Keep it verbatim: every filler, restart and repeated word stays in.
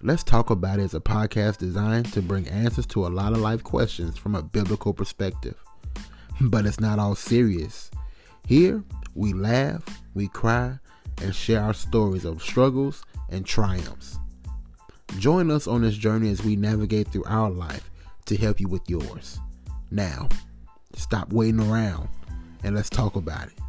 Let's Talk About It is a podcast designed to bring answers to a lot of life questions from a biblical perspective. But it's not all serious. Here, we laugh, we cry, and share our stories of struggles and triumphs. Join us on this journey as we navigate through our life to help you with yours. Now, stop waiting around and let's talk about it.